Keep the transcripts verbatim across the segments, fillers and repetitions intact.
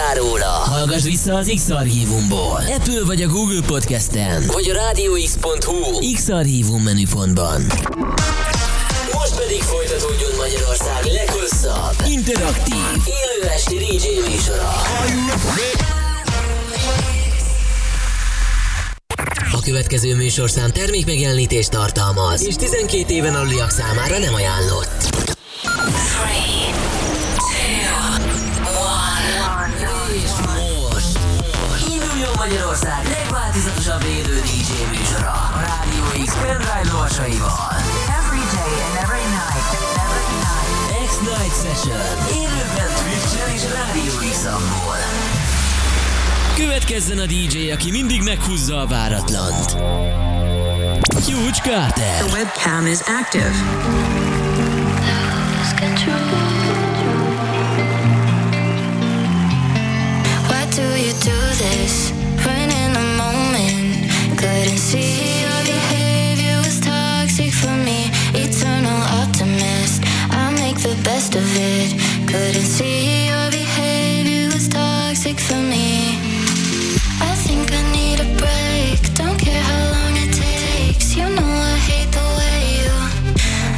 hallottál róla, hallgass vissza az X-Archívumból. Apple vagy a Google Podcasten, vagy a Rádió X.hu X-Archívum menüpontban. Most pedig folytatódjon Magyarország leghosszabb, interaktív, élő esti dé dzsé műsora. A következő műsorszám termékmegjelenítést tartalmaz, és tizenkét éven aluliak számára nem ajánlott. Magyarország legváltozatosabb élő dé dzsé műsora a Rádió X pendrive lovasaival. Every day and every night, every night. Sex Night Session. Élőben Twitch-en és Rádió X-ambból. Következzen a dé dzsé, aki mindig meghúzza a váratlant. Huge Carter. The webcam is active. Lose control. Why do you do this? Couldn't see your behavior was toxic for me. Eternal optimist, I make the best of it. Couldn't see your behavior was toxic for me. I think I need a break. Don't care how long it takes. You know I hate the way you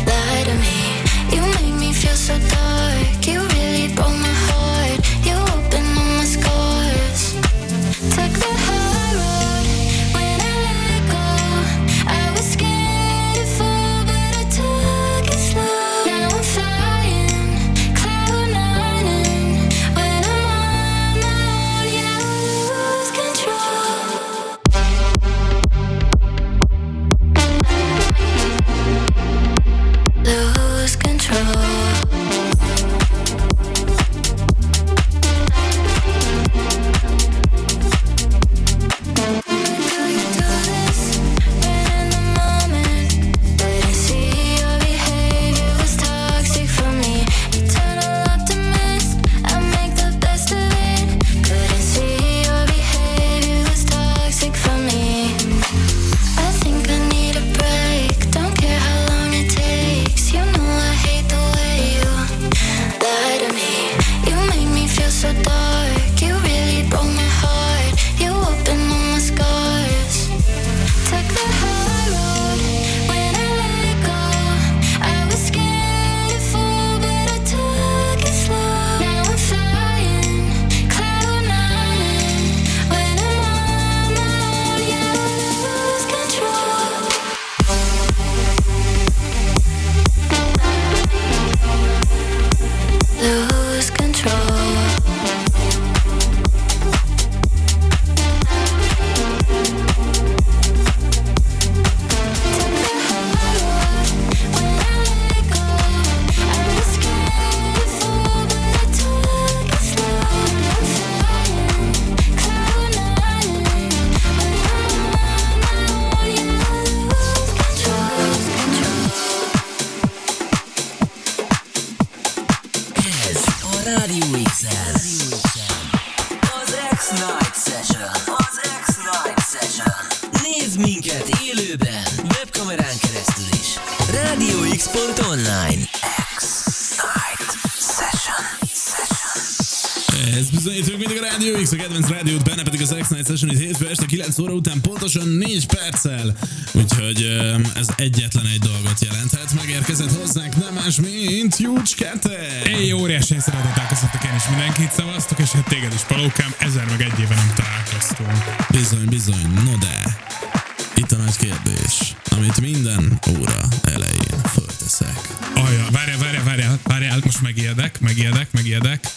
lie to me. You make me feel so dark. You really broke my heart. You opened all my scars. Took the high. kilenc óra után pontosan négy perccel, úgyhogy ez egyetlen egy dolgot jelenthet. Megérkezett hozzánk nem más, mint Huge Carter! Éj, óriási szeretettel köszöntök én is mindenkit, szavaztok, és hát téged is, Palókám, ezer meg egy éve nem találkoztunk. Bizony, bizony, no de, itt a nagy kérdés, amit minden óra elején fölteszek. Ajaj, várjál, várjál, várjál, várjál, most megijedek, megijedek, megijedek.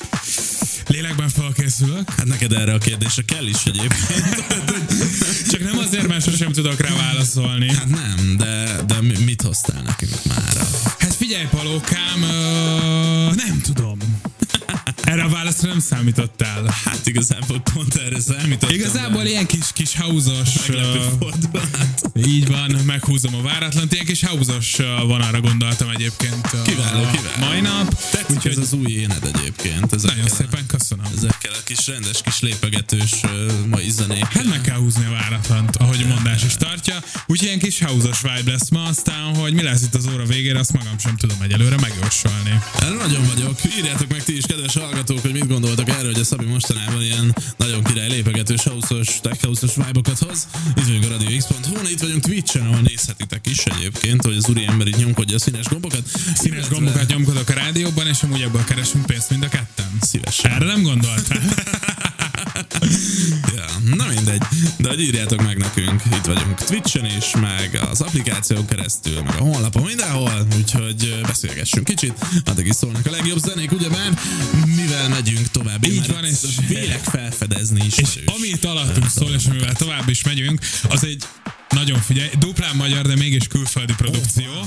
Lélekben felkészülök. Hát neked erre a kérdésre kell is egyébként. Csak nem azért, mert sosem tudok rá válaszolni. Hát nem, de, de mit hoztál nekünk mára? Hát figyelj, Palókám, uh, nem tudom. Erre a válaszra nem számítottál. Hát igazából pont erre számítottam. Igazából el. Ilyen kis, kis house-os... Meglepő fordulat. Így van, meghúzom a váratlant. Ilyen kis house-os vonára gondoltam egyébként. Kiváló, kiváló. Mai nap. Tetszik úgy, ez az új éned egyébként. Ezekkel nagyon szépen, a, köszönöm. Ezekkel a kis rendes, kis lépegetős mai zenékkel. Hát meg kell húzni a váratlant, ahogy a mondás is tartja. Úgyhogy ilyen kis house-os vibe lesz ma. Aztán, hogy mi lesz itt az óra végére, azt magam sem tudom egyelőre megjósolni. Erre nagyon vagyok. Írjátok meg ti is, kedves hallgatók, hogy mit gondoltok erről, hogy a Szabi mostanában ilyen nagyon király lépegetős house-os, tech house-os vibe-okat hoz. Itt vagyunk a Rádió X.hu-n, itt vagyunk Twitch-en, ahol nézhetitek is egyébként, hogy az úri ember így nyomkodja a színes gombokat. Színes illetve... gombokat nyomkodok a rádióban, és amúgy ebből keresünk pénzt mind a ketten. Szívesen. Erre nem gondoltál. Ja, na mindegy, de hogy írjátok meg nekünk, itt vagyunk Twitch-en is, meg az applikáción keresztül, meg a honlapon, mindenhol, úgyhogy beszélgessünk kicsit, addig is szólnak a legjobb zenék, ugyebár mivel megyünk tovább, így van, és vélek felfedezni is. És amit alattunk szól, és amivel tovább is megyünk, az egy nagyon figyelj, duplán magyar, de mégis külföldi produkció, oh, wow.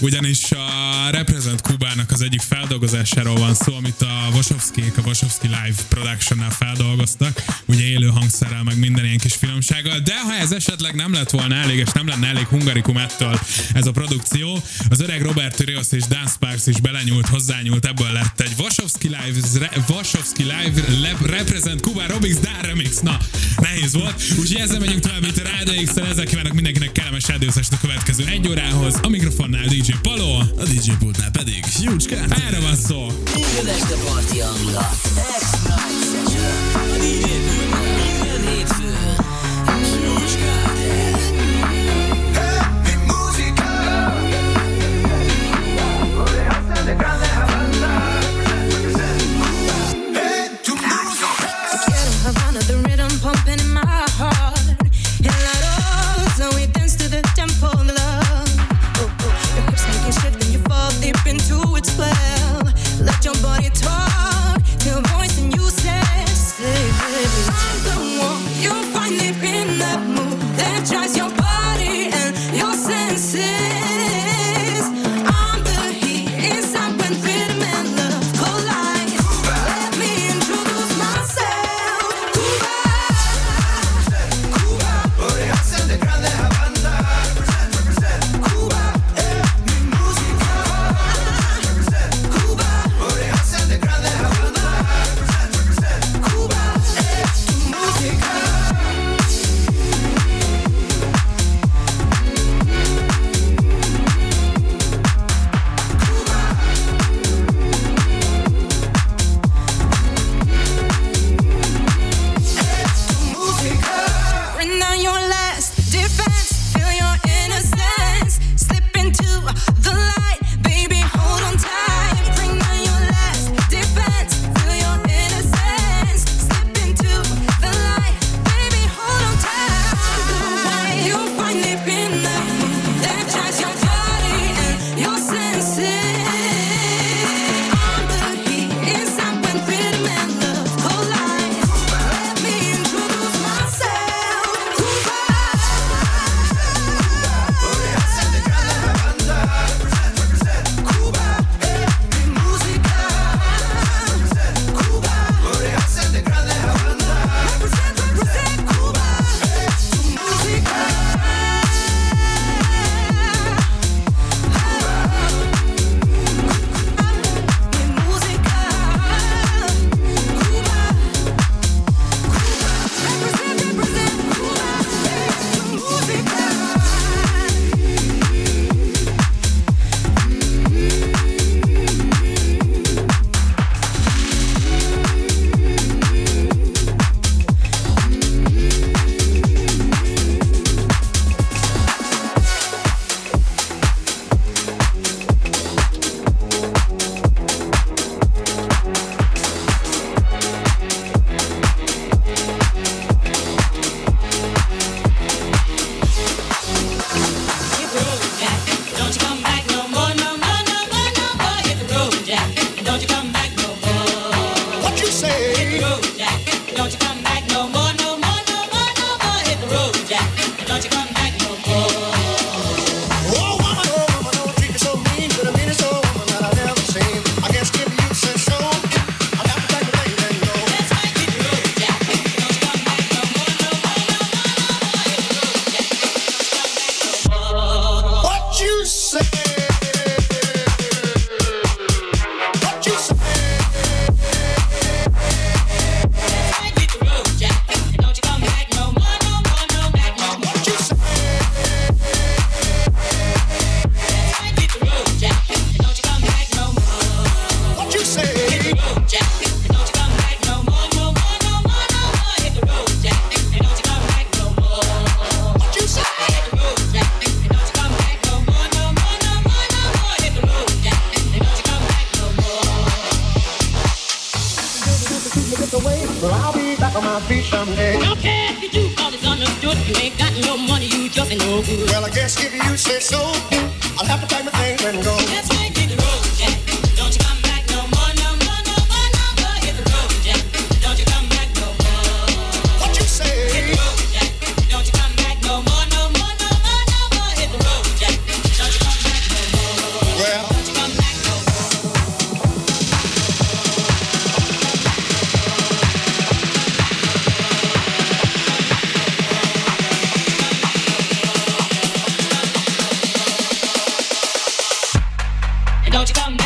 Ugyanis a Represent Cubának az egyik feldolgozásáról van szó, amit a Vosovszkiék a Vosovszki Live Production-nál feldolgoztak, ugye élő hangszerrel, meg minden ilyen kis finomsággal, de ha ez esetleg nem lett volna elég, és nem lenne elég hungarikum ettől ez a produkció, az öreg Robert Rios és Dan Sparks is belenyúlt, hozzányúlt, ebből lett egy Vosovszki Live, Vosovszki Live Le, Represent Cuba Robix Darmix, na, nehéz volt, úgyhogy ezzel megyünk tovább, mint a Rádió X-tel, ezzel kívánok mindenkinek kellemes rádiózást a következő egy órához, a mikrofonnál dé dzsé Paló, a dé dzsé pultnál pedig Huge Carter. Erre van szó! Élvezd a parti hangulat! Sex Night Session! A dé dzsé pultnál minden hétfőn Huge Carter! Happy Musica! Happy Musica! Into its spell, let your body talk, till voice in you. this away, but I'll be back on my feet someday. I don't care if you do, all is understood. You ain't got no money, you just ain't no good. Well, I guess if you say so, I'll have to pack my things and go. That's right, hit the road, Jack. Don't you come back no more, no more, no more, no more. Hit the road, Jack. Don't you come back no more. What you say? Hit the road, Jack. Don't you come back no more, no more, no more, no more. Hit the road, Jack. Don't you come back no more. Well. Don't you come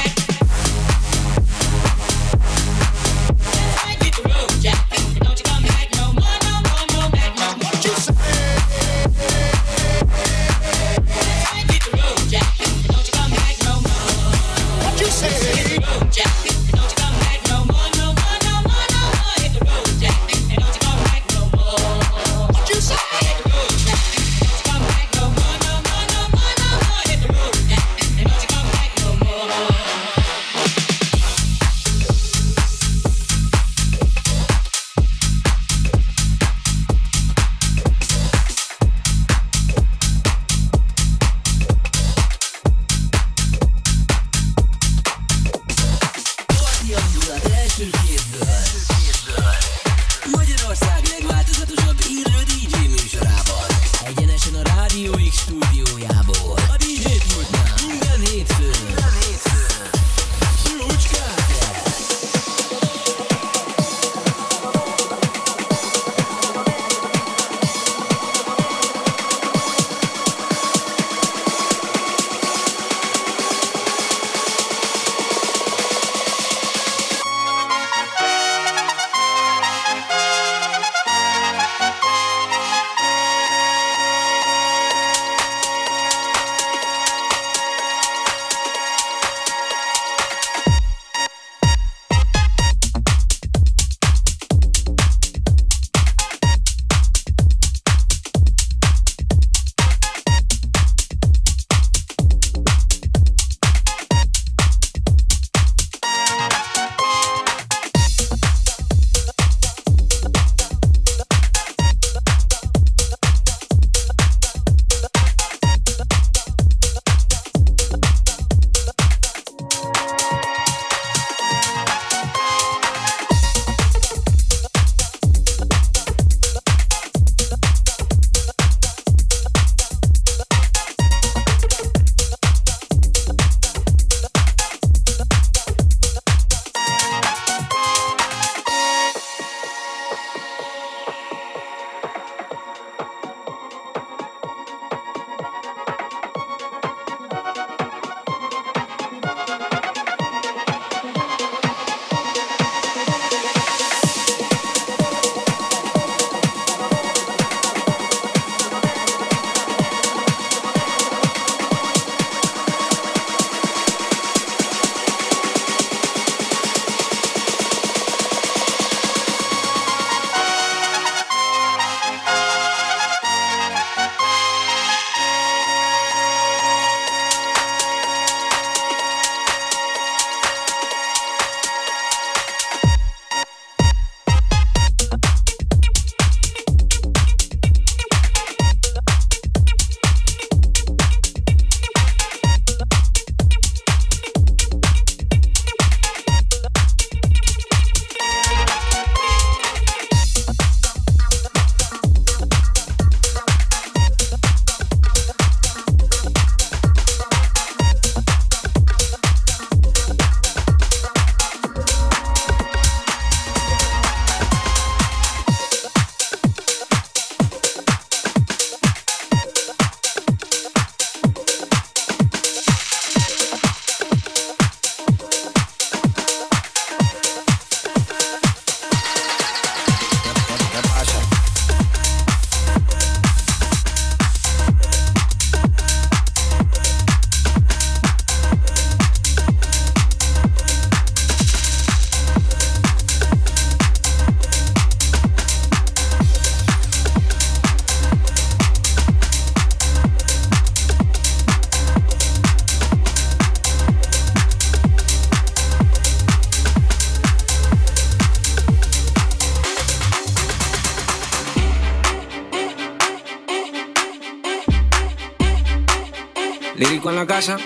perico en la casa.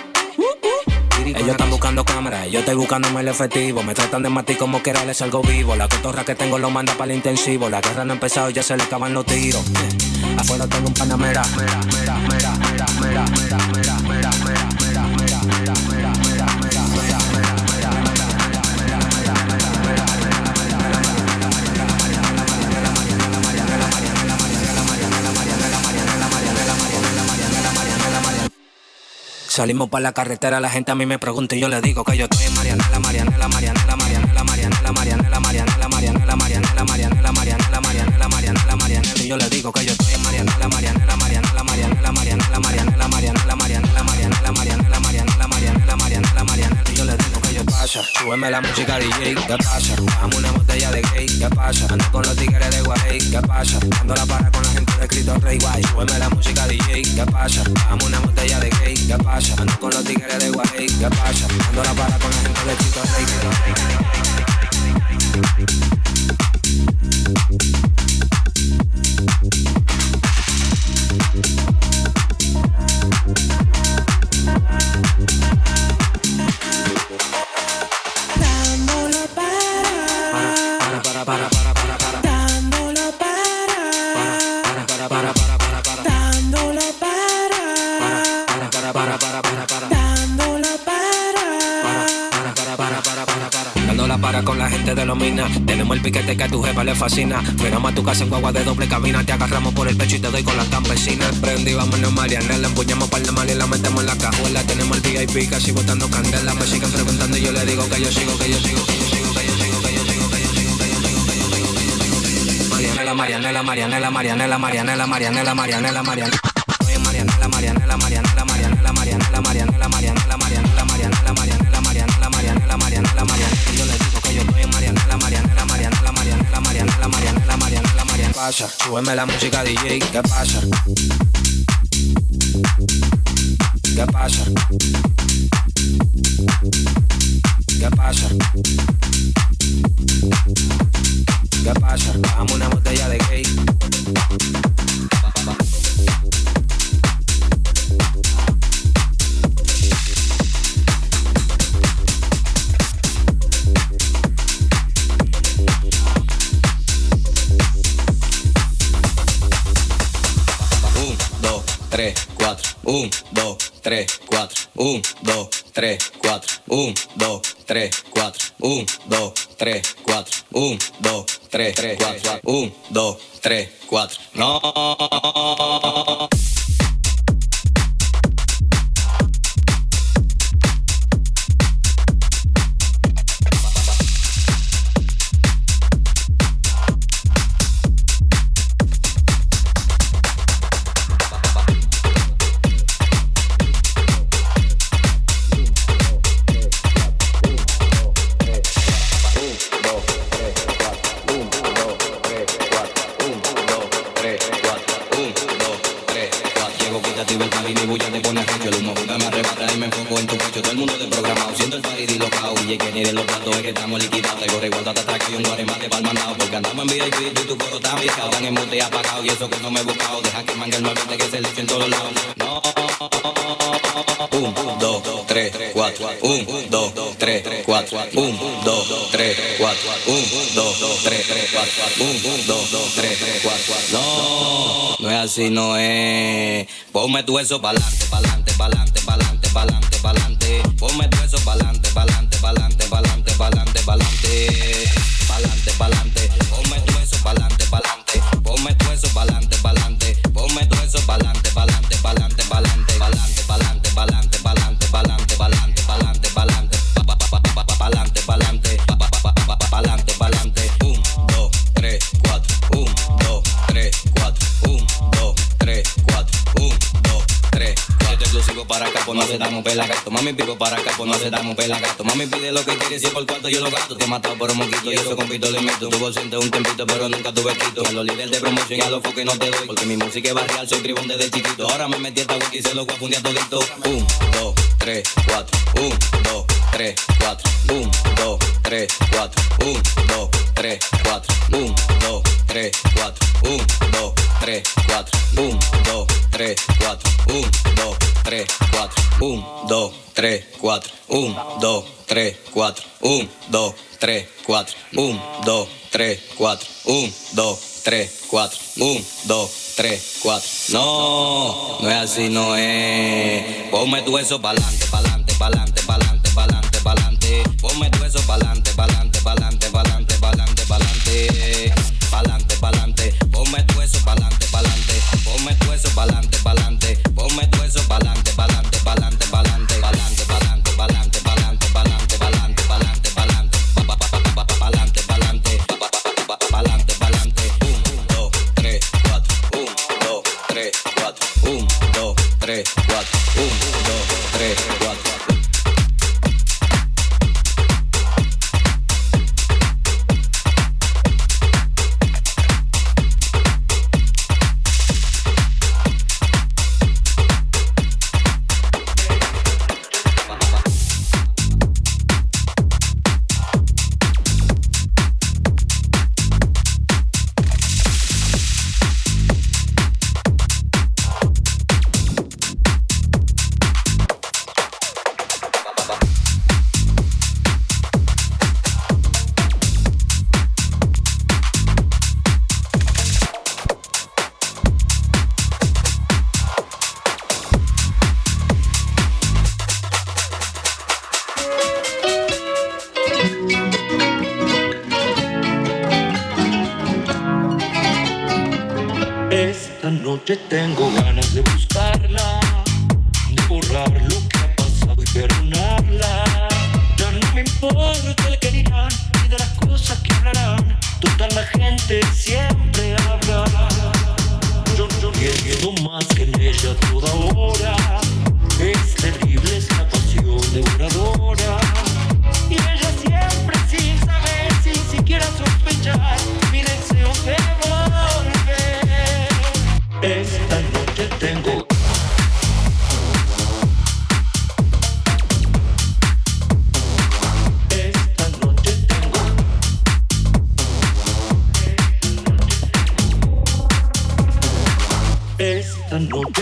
Ellos están buscando cámaras, yo estoy buscándome el efectivo. Me tratan de matar como que era, les salgo vivo. La cotorra que tengo lo manda para el intensivo. La guerra no ha empezado y ya se le acaban los tiros. Afuera tengo un panamera. Mera, mera, mera, mera, mera, mera, mera, mera, mera, mera, mera, mera, mera, mera, mera, mera, mera. Salimos para la carretera, la gente a mí me pregunta y yo le digo que yo estoy en Mariana, la Mariana, la Mariana, la Mariana, la Mariana, la Mariana, la Mariana, la Mariana, la Mariana, la Mariana, la Mariana, la Mariana, la Mariana, la Mariana, y yo le digo que yo estoy en Mariana, la Mariana, la Mariana, la Mariana, la Mariana, la Mariana, la Mariana, la Mariana, la Mariana, la Mariana, la Mariana, la Mariana, la Mariana, la Mariana, y yo le digo que yo pasa, súbeme la música D J, ¿qué pasa? Bajamos una botella de gay, ¿qué pasa? Ando con los tigres de Guay, ¿qué pasa? Ando la para con la gente de Cristo Rey, guay, súbeme la música D J, ¿qué pasa? Bajamos una botella de gay, ¿qué pasa? Ando con los tigres de Guay, ¿qué pasa? Ando la para con la gente de Cristo Rey, dándolo para, para, para, para, para, para, dándolo para, para, para, para, para. Para con la gente de los minas, tenemos el piquete que a tu jefa le fascina. Fuéramos a tu casa en guagua de doble cabina, te agarramos por el pecho y te doy con las campesinas. Prendí, vámonos Mariana, la empuñamos para la mal y la metemos en la cajuela. Tenemos el V I P casi botando candela. Me siguen preguntando y yo le digo que yo sigo, que yo sigo, que yo sigo, que yo sigo, que yo sigo, que yo sigo, que yo sigo, que yo sigo, que yo sigo, que yo sigo. Mariana, Mariana, Mariana, Mariana, Mariana, Mariana, Mariana, Mariana, Mariana. Oye Mariana, la Mariana, la Mariana, la Mariana, la Mariana, la Mariana, la Mariana, la Mariana, la Mariana, la Mariana, la Mariana, la Mariana, la Mariana, la Mariana. La Mariana, la Mariana, la Mariana, la Mariana, la Mariana, la Mariana, la Mariana. Pasa, súbeme la música D J, ¿qué pasa? ¿Qué pasa? ¿Qué pasa? ¿Qué pasa? Bajamos una botella de gay. one, two, three, four, one, two, three, four, one, two, three, four, one, two, three, four, one, two, three, four, no. No, no es así, no es. Ponme tu eso pa'lante, pa'lante, pa'lante, pa'lante, pa'lante, pa'lante. Ponme tu eso pa'lante, pa'lante, pa'lante, pa'lante, pa'lante, pa'lante, pa'lante, pa'lante. Ponme tu eso pa'lante, pa'lante. Ponme tu eso pa'lante, pa'lante. Ponme tu eso pa'lante, pa'lante, pa'lante, pa'lante, pa'lante, pa'lante, pa'lante, pa'lante, pa'lante, pa'lante, pa'lante, pa'lante, pa'lante, pa'lante, pa'lante, pa'lante. Para acá, pues no se damos pela gato. Mami, pico para acá, pues no se damos pela gato. Mami, pide lo que quieres, si por cuarto yo lo gasto. Te he matado por un moquito y eso con pito le meto. Tuvo siente un tempito, pero nunca tuve quito. A los líderes de promoción y a los foques no te doy. Porque mi música es barrial, soy tribón desde chiquito. Ahora me metí esta wiki y se lo voy a fundir a todito. one, two, three, four, one, two, three, four, one, two, three, four, one, two, tres, cuatro, uno, dos, tres, cuatro, uno, dos, tres, cuatro, uno, dos, tres, cuatro, uno, dos, tres, cuatro, uno, dos, tres, cuatro, uno, dos, tres, cuatro, uno, dos, tres, cuatro, uno, dos, tres, cuatro, uno, dos, tres, cuatro, uno, dos, tres, cuatro. No, no es así, no es. Ponme tu eso pa'lante, pa'lante, pa'lante, pa'lante, pa'lante, pa'lante. Ponme tu eso pa'lante, pa'lante, pa'lante, pa'lante, pa'lante, pa'lante. Pa'lante, pa'lante. Ponme tu eso pa'lante, pa'lante. Ponme tu eso pa'lante, pa'lante. Ponme tu eso pa'lante, pa'lante, pa'lante, pa'lante, pa'lante, pa'lante, pa'lante, pa'lante, pa'lante, pa'lante, pa'lante, pa'lante, pa'lante, pa'lante, pa'lante, pa'lante. Un, dos, tres, cuatro. Un, dos, tres, cuatro. Tengo ganas de buscarla, de borrar lo que ha pasado y perdonarla. Ya no me importa el que dirán ni de las cosas que hablarán. Total, la gente siempre habla. Yo, yo quiero más que en ella toda hora. Es terrible esta pasión devoradora. Y ella siempre sin saber, sin siquiera sospechar, mi deseo de volver. Esta noche tengo Esta noche tengo Noche tengo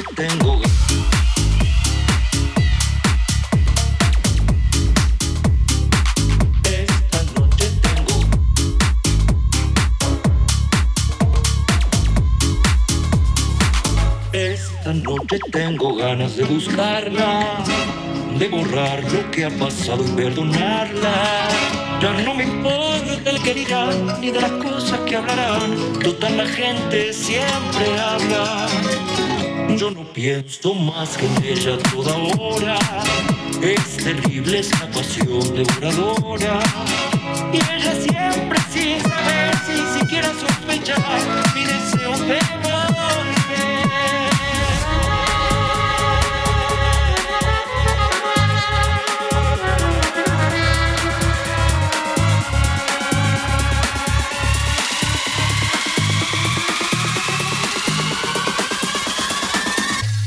ganas de buscarla, de borrar lo que ha pasado y perdonarla. Ya no me importa el que dirán ni de las cosas que hablarán. Total, la gente siempre habla. Yo no pienso más que en ella toda hora. Es terrible esta pasión devoradora. Y ella siempre sin saber, sin siquiera sospechar, mi deseo de volver.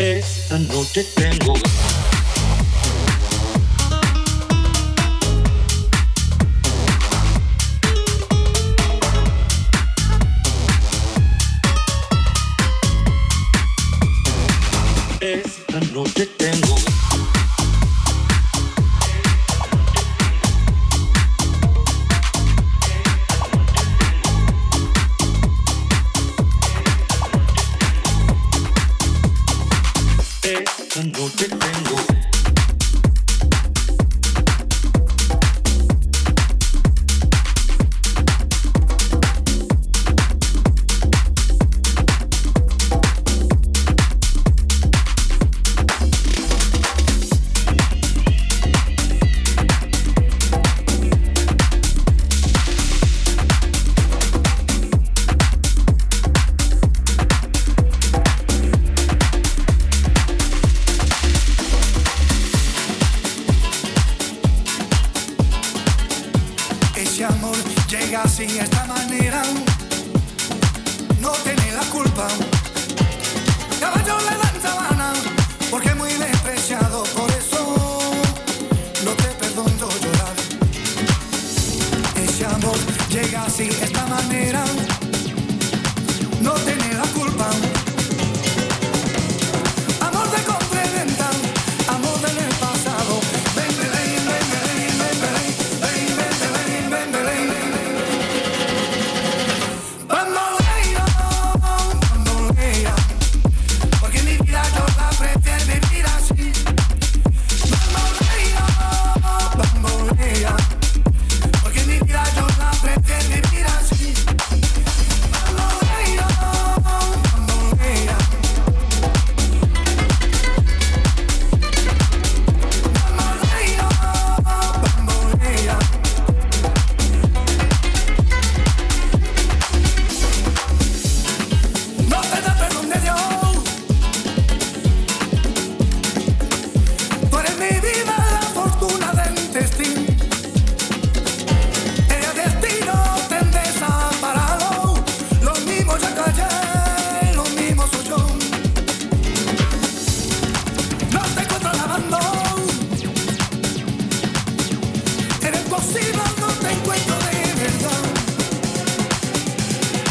Esta noche tengo Esta noche tengo siga así esta manera, no tiene la culpa. Amor de compraventa, amor del pasado. Ven, ven, ven, ven, ven, ven, ven, ven, ven, ven, ven. Bamboleo, bamboleo, porque mi vida yo la prefiero vivir así. Bamboleo, bamboleo, porque mi vida yo la prefiero vivir así. No te da perdón de Dios. Por en mi vida la fortuna del destino. El destino te desamparado. Lo mismo ya callé, lo mismo soy yo. No te encuentro lavando. Eres posible, no te encuentro de verdad.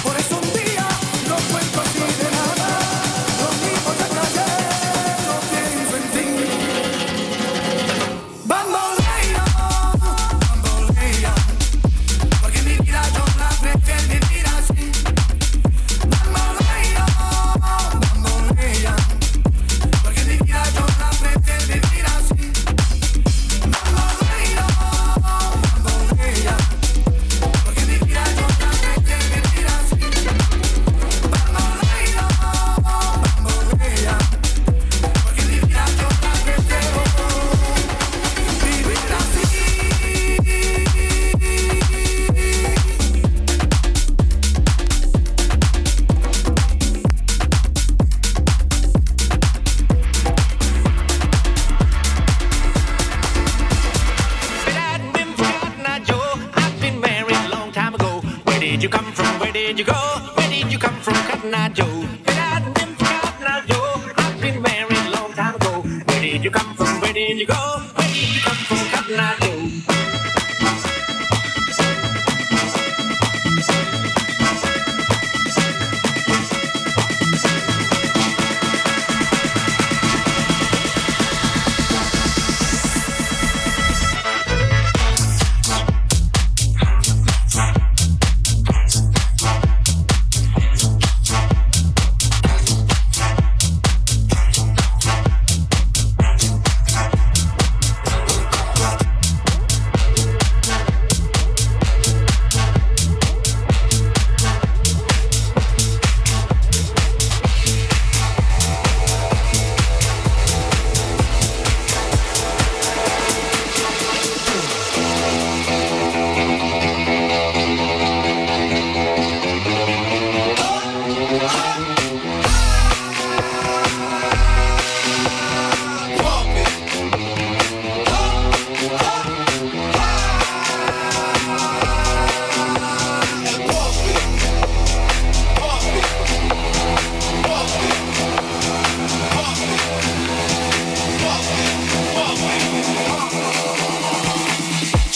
Por eso un día no cuento así de nada. Lo mismo ya callé, no pienso en ti. Bamboleo, bamboleo, porque mi vida yo la prefiero vivir así. Bamboleo, bamboleo, porque mi vida yo la prefiero vivir así. Bamboleo, bamboleo, porque mi vida yo la prefiero vivir así. Bamboleo, bamboleo, porque mi vida yo la prefiero vivir así. But I'd been forgotten, I Joe. I'd been married a long time ago. Where did you come from? Where did you go? Where did you come from, Cotton Eye Joe? But I'd been forgotten, I Joe. I'd been married a long time ago. Where did you come from? Where did you go? Where did you come from, Cotton Eye Joe?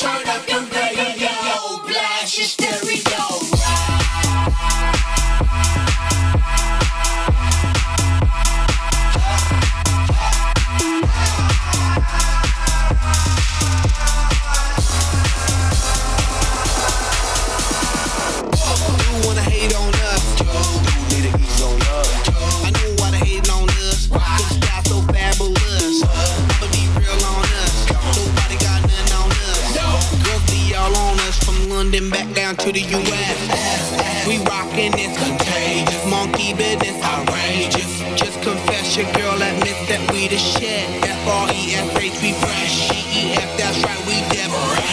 Turn up your radio, blast your stereo. You wanna hate on us, Joe? You need to ease on us, Joe. I know why they hating on us. Cause you got so fabulous. I'ma be real on us. Nobody got nothing on us. Girls be all on us from London back down to the U S. We rockin', it's contagious. Monkey business outrageous. Just confess your girl admit that we the shit. F R E S H we fresh. G E F that's right we different.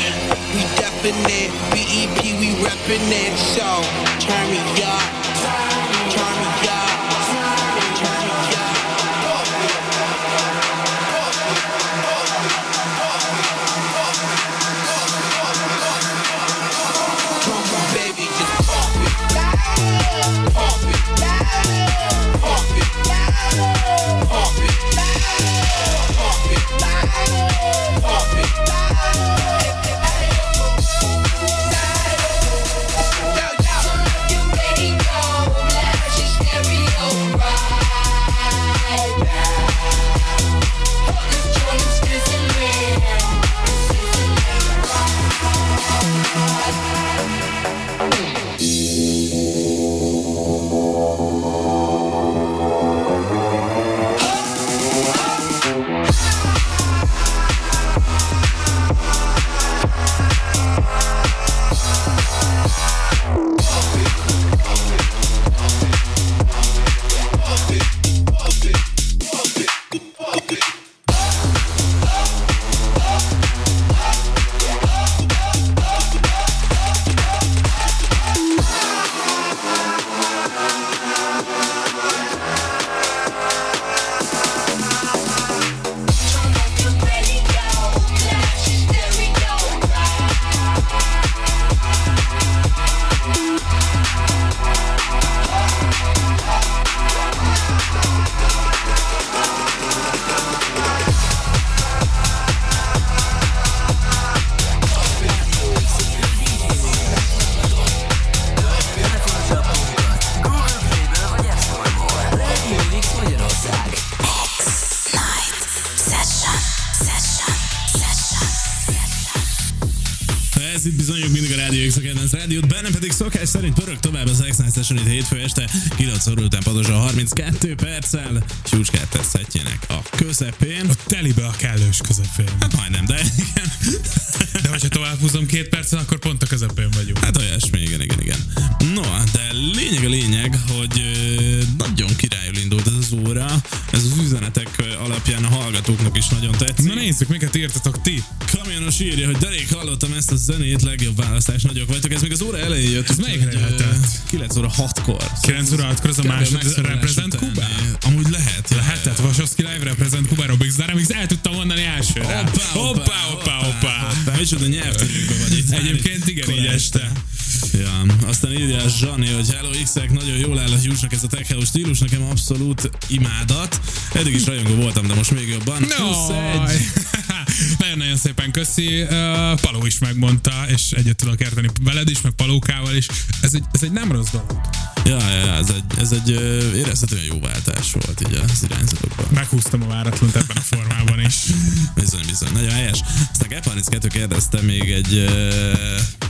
We deppin' it, B E P we reppin' it, so turn me up, turn me up, turn me up. Come on, baby, just pump it, pump it, pump it, pump it, pump it, pump it, pump it. Pump it. Rádió X a kedvenc rádiót, bennem pedig szokás szerint pörög tovább a Sex Night Session itt hétfő este, kilenc óra után pontosan harminckettő perccel, Huge Carter szettjének a közepén. A telibe a kellős közepén. Hát majdnem, de igen. De hogyha tovább húzom két percen, akkor pont a közepén vagyunk. Hát olyasmi, igen, igen, igen. No, de lényeg a lényeg, hogy nagyon királyul indult ez az óra. Ez az üzenetek alapján a hallgatóknak is nagyon tetszik. Na nézzük, miket írtatok ti. Kamionos írja, hogy derék hallottam ezt a zenét, legjobb választás, nagyok vagytok. Ez még az óra elején jött. Ez melyikre jöhetett? kilenc óra hatkor. kilenc óra hatkor az a második Represent Cuba? Amúgy lehet. Lehetett. Vosovszki Live Represent Cuba, Robix Darmix, el tudtam mondani elsőre. Hoppá, hoppá, hoppá. Micsoda nyelvtörőkben vagy itt. Egyébként igen, így este. Ja, aztán írja a Zsani, hogy hello X-ek, nagyon jól áll a Huge-nak ez a tech house stílus, nekem abszolút imádat. Eddig is rajongó voltam, de most még jobban. Nagyon-nagyon szépen köszi. Uh, Paló is megmondta, és egyet tudok érteni veled is, meg Palókával is. Ez egy, ez egy nem rossz dolog. Ja, ja, ez egy, ez egy érezhetően jó váltás volt így az irányzatokban. Meghúztam a váratlont ebben a formában is. bizony, bizony, nagyon helyes. Aztán Gepharnickettő kérdezte még egy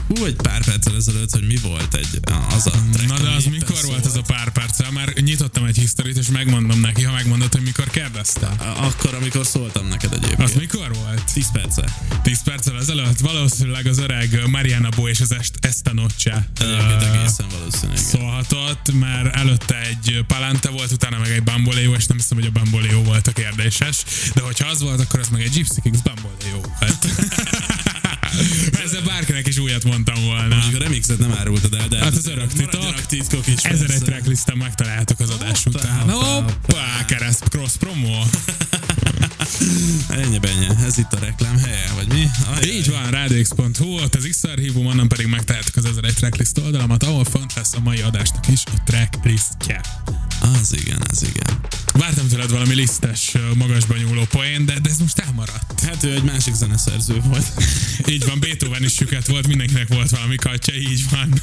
hú, uh, egy pár perccel ezelőtt, hogy mi volt egy az a track. Na de az mikor szólt? Volt az a pár perccel? Már nyitottam egy hisztorit, és megmondom neki, ha megmondod, hogy mikor kérdeztem. Akkor, amikor szóltam neked egyébként. Az mikor volt? tíz perccel. tíz perccel ezelőtt? Valószínűleg az öreg Mariana Bo és az Esta Noche. Egyébként egészen valószínűleg. Szólhatott. Már előtte egy palánta volt, utána meg egy bamboleo, és nem hiszem, hogy a bamboleo volt a kérdéses, de hogyha az volt, akkor az meg egy Gipsy Kings bamboleo volt. Ezzel bárkinek is újat mondtam volna. Most a remixet nem árultad el, de hát az örök titok. Ezer egy tracklisten megtaláljátok az adás után. Hoppá, kereszt, cross promo. Ennyi benye, ez itt a reklám helye, vagy mi? Ajaj. Így van, Rádió X.hu, ott az X-archívum, onnan pedig megtaláltuk az ezer egy tracklist oldalamat, ahol fent lesz a mai adásnak is a tracklistje. Az igen, az igen. Vártam tőled valami lisztes, magasban nyúló poén, de, de ez most elmaradt. Hát ő egy másik zeneszerző volt. Így van, Beethoven is süket volt, mindenkinek volt valami kacsa, így van.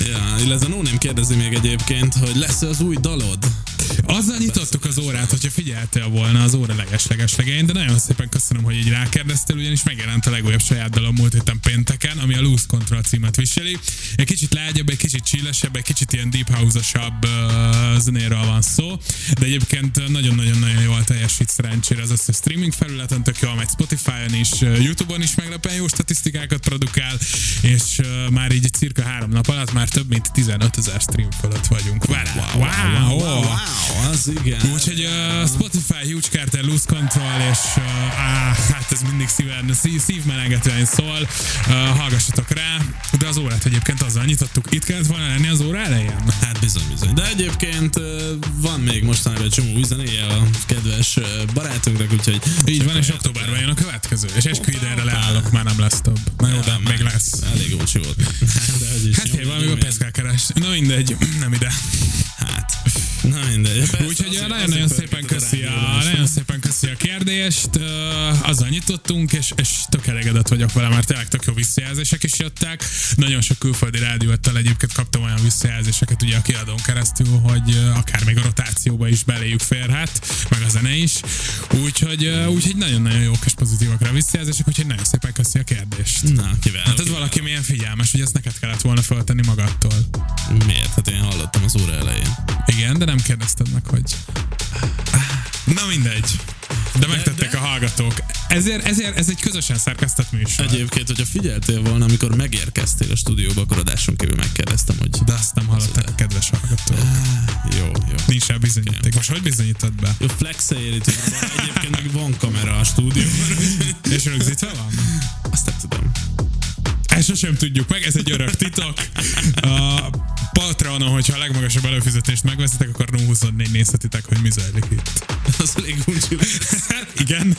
Ja, illetve Nóném kérdezi még egyébként, hogy lesz az új dalod? Azzal nyitottuk az órát, hogyha figyeltél volna az óra leges-leges legején, de nagyon szépen köszönöm, hogy így rákérdeztél, ugyanis megjelent a legújabb saját dalom múlt héten pénteken, ami a Lose Control címet viseli. Egy kicsit lágyabb, egy kicsit chillesebb, egy kicsit ilyen deep house-osabb uh, zenéről van szó, de egyébként nagyon-nagyon-nagyon jól teljesít szerencsére az összes streaming felületen, tök jól megy Spotify-on is, YouTube-on is meglepően jó statisztikákat produkál, és uh, már így cirka három nap alatt már több mint tizenötezer stream fölött vagyunk. Wow, wow, wow, wow. Wow, az igen. Úgyhogy uh, Spotify, Huge Carter, Lose Control, és uh, á, hát ez mindig szíven, szív, szívmelengetően szól. Uh, hallgassatok rá, de az órát egyébként azzal nyitottuk. Itt kellett volna lenni az óra elején? Hát bizony, bizony. De egyébként uh, van még mostanában egy csomó új zenéje a kedves uh, barátunknak, úgyhogy... Így van, és októberben jön a következő, és esküdj erre leállok, már nem lesz több. Na jó, de még lesz. Elég olcsó volt. Hát jel van, még a Peszkál keres. Na mindegy, nem ide. Hát... Na mindegy. Úgyhogy nagyon-nagyon szépen köszi a, nagyon szépen köszi a kérdést, uh, azzal nyitottunk, és, és tök elégedett vagyok vele, mert tényleg tök jó visszajelzések is jöttek. Nagyon sok külföldi rádióttal egyébként kaptam olyan visszajelzéseket, ugye a kiadón keresztül, hogy uh, akár még a rotációba is beléjük férhet, meg a zene is. Úgyhogy, uh, úgyhogy nagyon-nagyon jók és pozitívak rá visszajelzések, úgyhogy nagyon szépen köszi a kérdést. Na, kivel, hát ez kivel. Valaki milyen figyelmes, hogy ezt neked kellett volna feltenni magadtól. Miért? Hát én hallottam az óra elején. Igen, de nem kérdezted meg, hogy... Na mindegy. De megtették a hallgatók. Ezért, ezért ez egy közösen szerkesztett műsor. Egyébként, hogyha figyeltél volna, amikor megérkeztél a stúdióba, akkor adáson kívül megkérdeztem, hogy... De azt nem hallották a kedves hallgatók. Jó, jó. Nincs el bizonyíték. Most hogy bizonyítod be? Jó, flexeljél itt. Egyébként meg van kamera a stúdióban. És rögzítve van? Azt nem tudom. Ezt sosem tudjuk meg, ez egy örök titok. A Patreonon, hogyha a legmagasabb előfizetést megveszitek, akkor nulla huszonnégy nézhetitek, hogy mi zajlik itt. Az elég uncsi lesz. Igen.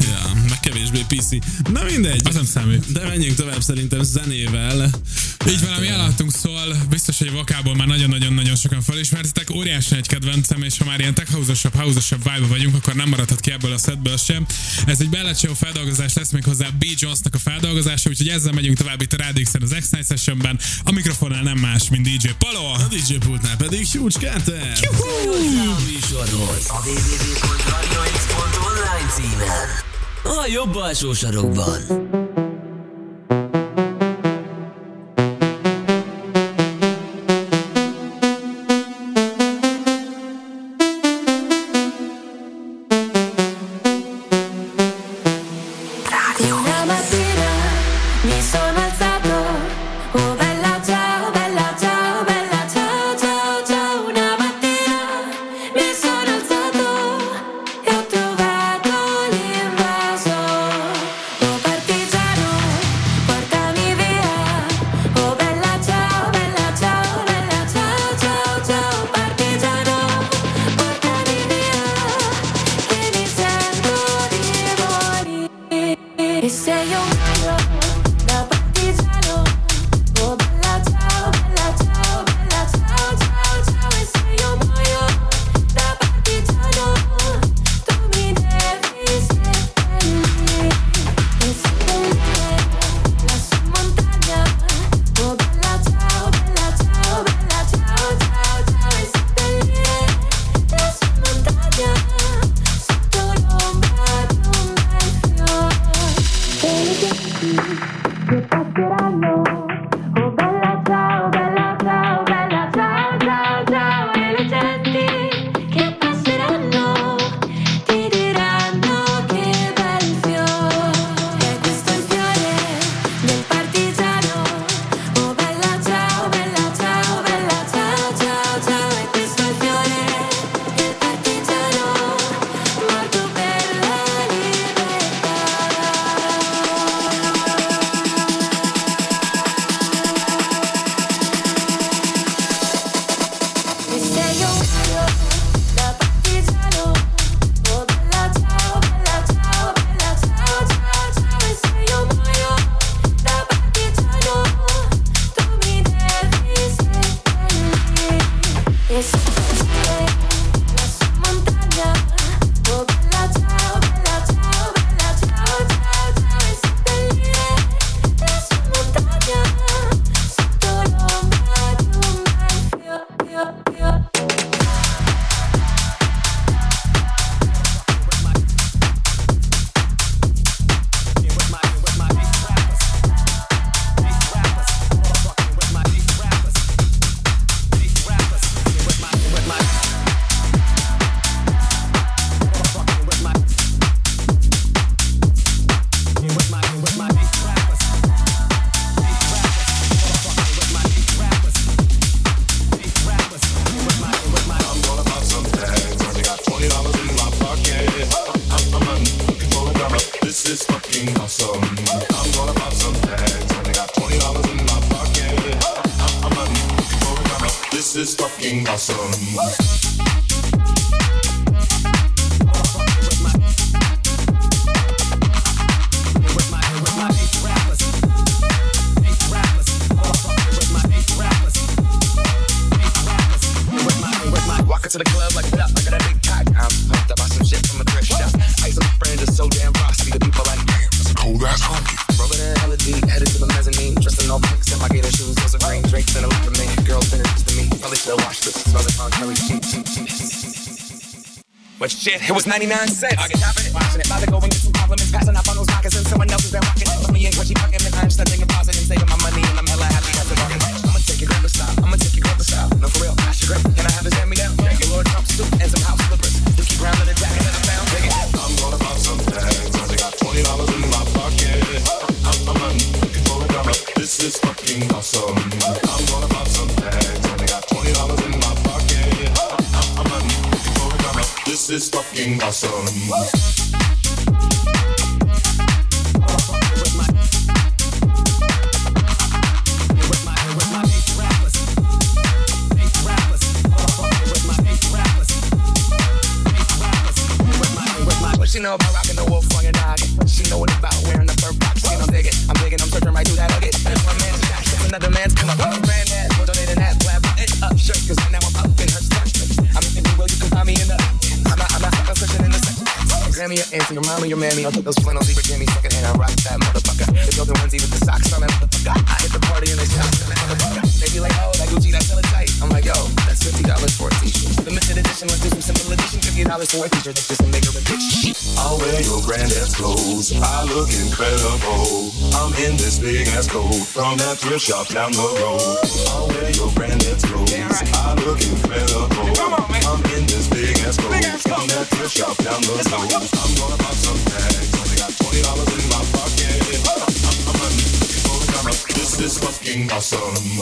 Ja, meg kevésbé pé cé. Na mindegy. Az nem számít. De menjünk tovább szerintem zenével. Így hát, valami eladtunk, szól, biztos, hogy vokából már nagyon-nagyon-nagyon sokan felismertitek. Óriási egy kedvencem, és ha már ilyen tech house-osabb, house-osabb vibe-ba vagyunk, akkor nem maradhat ki ebből a szedből sem. Ez egy bellecső feldolgozás lesz, méghozzá B. Jonesnak a feldolgozása, úgyhogy ezzel megyünk tovább itt a Rádió X-en az X-Night Sessionben. A mikrofonnál nem más, mint dé dzsé Paló. A dé dzsé pultnál pedig Huge Carter. A jobb alsó sarokban. This is fucking awesome. To the club like what up, I got a big cock. I'm pumped, I bought some shit from a thrift shop. Ice on my friend is so damn frosty. The people like, damn, that's a cold ass honky. Rolling in an L E D, headed to the mezzanine. Dressed in all pinks, and my gator shoes, those are green. Drinks and a look for me, girls been next to me. Probably still wash this, smelling on Kelly. But shit, it was ninety-nine cents. I get topping it, watching it. About to go and get some compliments. Passing up on those pockets and someone else has been rocking it. For me ain't what she fucking meant. I'm standing and pausing and saving my money. And I'm hella happy as a bargain. I'ma take your grandpa style, I'ma take your grandpa style. No, for real, I should grip. Can I have this hand me down? Lord Trump suit and some house slippers. You keep rounding it back and then I found it. I'm gonna pop some tags. I got twenty dollars in my pocket. I'm a man looking for a dollar. This is fucking awesome. I'm gonna pop some tags. I got twenty dollars in my pocket. I'm a man looking for a dollar. This is fucking awesome. She know about rocking the wolf on your noggin. She know what about wearing the fur box. She don't dig it. I'm digging, I'm searching right through that nugget. One man's shot, another man's come up. I'm granddad, we're donating that blab it up shirt. Cause right now I'm up in her structure. I'm in the will, you can find me in the. I'm not, I'm not, I'm searching in the section. Your grammy, your auntie, your mommy, your mammy. I'll take those flannels, even Jimmy, second hand, I'll rock that motherfucker. The golden onesie with the socks on that motherfucker. I hit the party and they shot that motherfucker. They be like, oh, that Gucci, that's hella tight. I'm like, yo, that's fifty dollars for a t-shirt. Limited edition, let's do some simple edition. fifty dollars for a t-shirt, that's just a maker of bitch. I'll wear your granddad's clothes. I look incredible. I'm in this big ass coat from that thrift shop down the road. I'll wear your granddad's clothes. Yeah, right. I look incredible. Come on, man. I'm in this big ass coat from that thrift shop down the road. I'm gonna pop some tags. Only got twenty dollars in my pocket. I'm, I'm, I'm looking for a dollar. This is fucking awesome.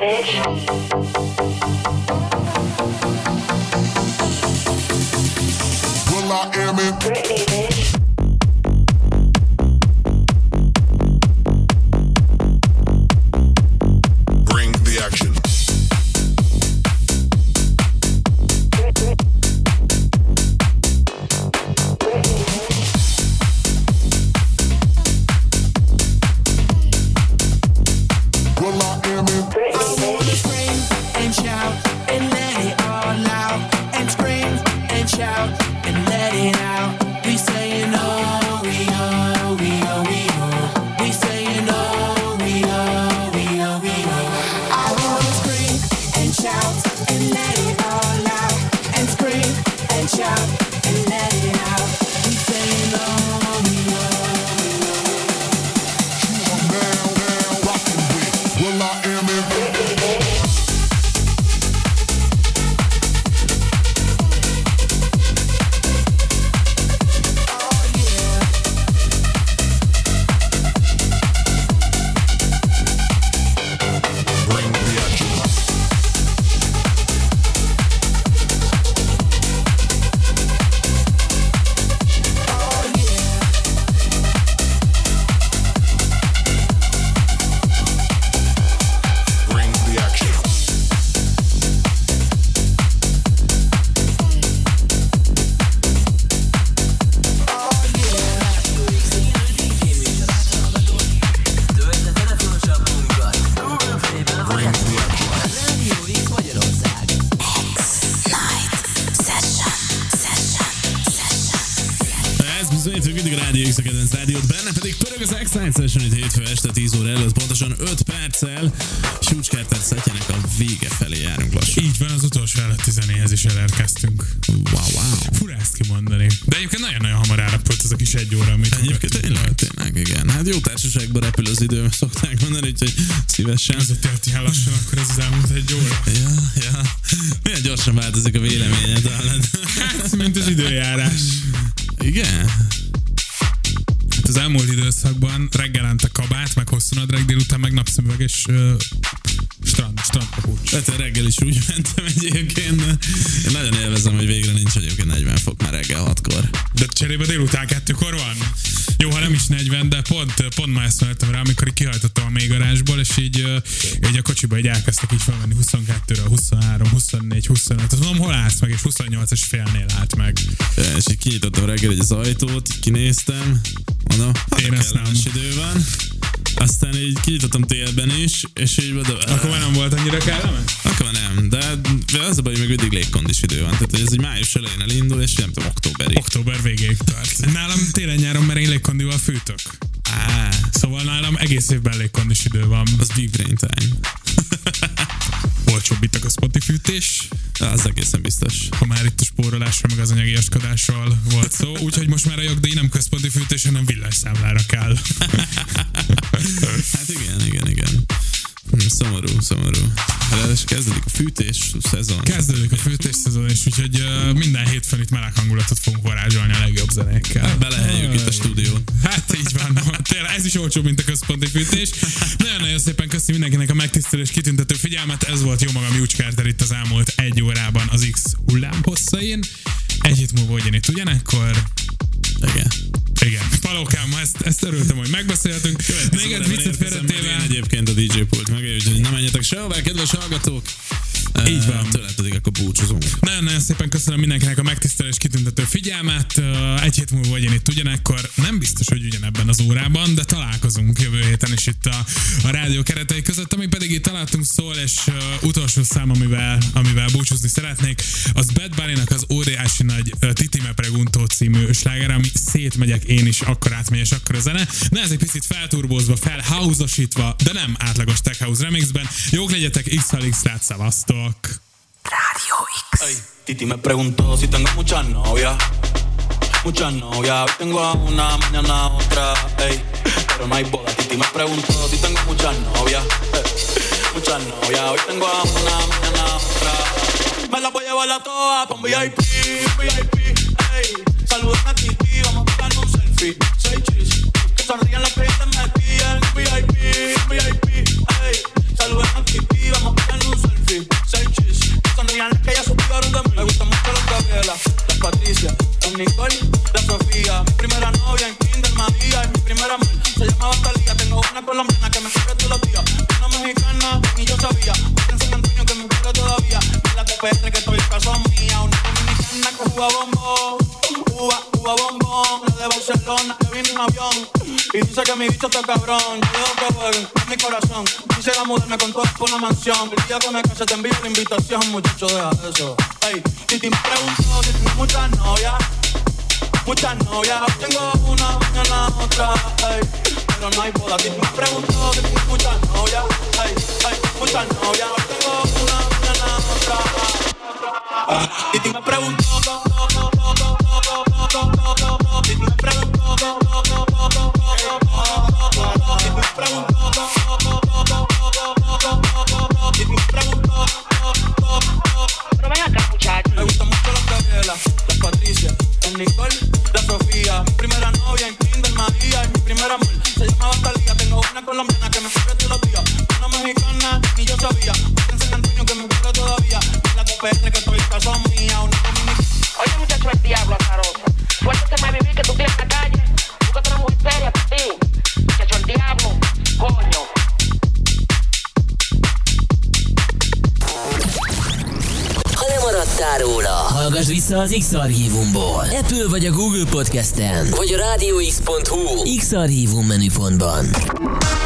you, bitch. Will I am it? Britney, bitch. Session itt hétfő este tíz óra előtt, pontosan öt perccel Huge Carter szetjének a vége felé járunk lassan. Így van, az utolsó előtt tizenéhez is elérkeztünk. Wow, wow. Fura ezt kimondani. De egyébként nagyon-nagyon hamar árapult ez a kis egy óra, amit... Egyébként tényleg, tényleg, igen. Hát jó társaságban repül az idő, szokták mondani, úgyhogy szívesen. Azért telt ilyen lassan, akkor ez az elmúlt egy óra. Ja, ja. Milyen gyorsan változik a véleményed, Alan? Hát, mint az időjárás. Igen. Az elmúlt időszakban reggelente kabát, meg hosszúnadreg, délután meg napszemüveg és uh, strand, strandpapucs. Hát reggel is úgy mentem egyébként. Én nagyon élvezem, hogy végre nincs egyébként negyven fok már reggel hatkor. De cserébe délután kettőkor van? Jó, ha nem is negyven, de pont, pont már ezt vettem rá, amikor így kihajtottam a mély garázsból, és így, így a kocsiba így elkezdtek így felmenni huszonkettőről, huszonhárom, huszonnégy, huszonöt. Azt mondom, hol állsz meg, és huszonnyolc és félnél állt meg. Ja, és így kinyitottam reggel egy az ajtót, kinéztem, mondom, én ezt nem. Idő van. Aztán így kinyitottam télben is, és így mondom... Akkor már nem volt annyira kellemes? Akkor nem, de az a baj, hogy még mindig légkondis idő van. Tehát ez így május elején elindul, és nem tudom, októberig. Október végéig tart. Nálam télen-nyáron már én légkondival fűtök. Á, szóval nálam egész évben légkondis idő van. Az big brain time. Olcsóbb itt a központi fűtés. Az egészen biztos. Ha már itt a spórolásról, meg az anyagiaskodásról volt szó, úgyhogy most már a jogdíj nem központi fűtés, hanem villanyszámlára kell. Hát igen, igen, igen. Szomorú, szomorú. Hát kezdődik a fűtés szezon. Kezdődik a fűtés szezon, és úgyhogy uh, minden hétfőn itt meleg hangulatot fogunk varázsolni a legjobb zenékkel. Hát beleheljük itt a stúdiót. Hát így van. Tényleg ez is olcsóbb, mint a központi fűtés. Nagyon-nagyon szépen köszi mindenkinek a megtisztelő és kitüntető figyelmet. Ez volt jó magam, Huge Carter itt az elmúlt egy órában az X hullám hosszain. Egy hét múlva ugyanitt ugyanekkor. Igen. Igen. Palókám, ezt, ezt örültem, hogy megbeszéltünk. Még egy viccet félretével. Egyébként a dé jé pult meg, úgyhogy nem menjetek sehová, kedves hallgatók. Így van. Tőled pedig akkor búcsúzunk. Nagyon-nagyon szépen köszönöm mindenkinek a megtisztelő és kitüntető figyelmet. Egy hét múlva vagy én itt ugyanekkor. Nem biztos, hogy ugyanebben az órában, de találkozunk jövő héten is itt a, a rádió keretei között, ami pedig itt találtunk szól, és uh, utolsó szám, amivel, amivel búcsúzni szeretnék, az Bad Bunny-nak az óriási nagy uh, Tití me preguntó című slágere, ami szétmegyek én is, akkor átmegy, és akkor a zene. Na ez egy picit felturbózva, felhouse-osítva, de nem átlagos tech house remixben. Jók legyetek, iksz el iksz-rát szavaztok. Radio X. Hey, Titi me preguntó si tengo muchas novias, muchas novias. Hoy tengo a una, mañana a otra, hey, pero no hay boda. Titi me preguntó si tengo muchas novias, hey, muchas novias. Hoy tengo a una, mañana a otra. Me la voy a llevar a todas pa' un vé i pé, vé i pé, hey. Saludos a Titi, vamos a darle un selfie. Soy chis, que sonrían las clientes, me piden vé i pé, vé i pé, hey. Saludos a Titi, vamos colombiana que me corre todos los días. Una mexicana, y yo sabía. En San Antonio que me corre todavía. Y la T P R que estoy caso mía. Una dominicana que juega bombón. Cuba, Cuba bombón. La de Barcelona que vino en avión. Y dice que mi bicho está cabrón. Yo digo que voy, es mi corazón. Quisiera mudarme con todo por una mansión. El día que me case te envío la invitación. Muchacho, deja eso. Ey, Tití me preguntó si tengo muchas novias. Muchas novias, tengo una, mañana otra, ey, pero no hay boda. Si me pregunto que tengo muchas novias, ey, ey, muchas novias, tengo una, mañana otra, ah, y si me pregunto, si me pregunto, si me pregunto, si me pregunto, pero ven acá, muchachos. Me gustan mucho las Gabriela, las Patricia, el Nicole. La Sofía, mi primera novia en Kinder María, y mi primer amor se llamaba Talía. Tengo una colombiana que me corre todos los días, una mexicana ni yo sabía, en San Antonio que me corre todavía, la T P R que estoy caso mía, una dominicana. Oye muchacho, el diablo azarosa, fuérzate más a vivir que tú quieres en la calle, búscate una mujer seria para ti, muchacho el diablo, coño. Maradtál róla. Hallgass vissza az X-Archívumból. Apple vagy a Google Podcasten, vagy a Rádió X pont hu X-Archívum menüpontban.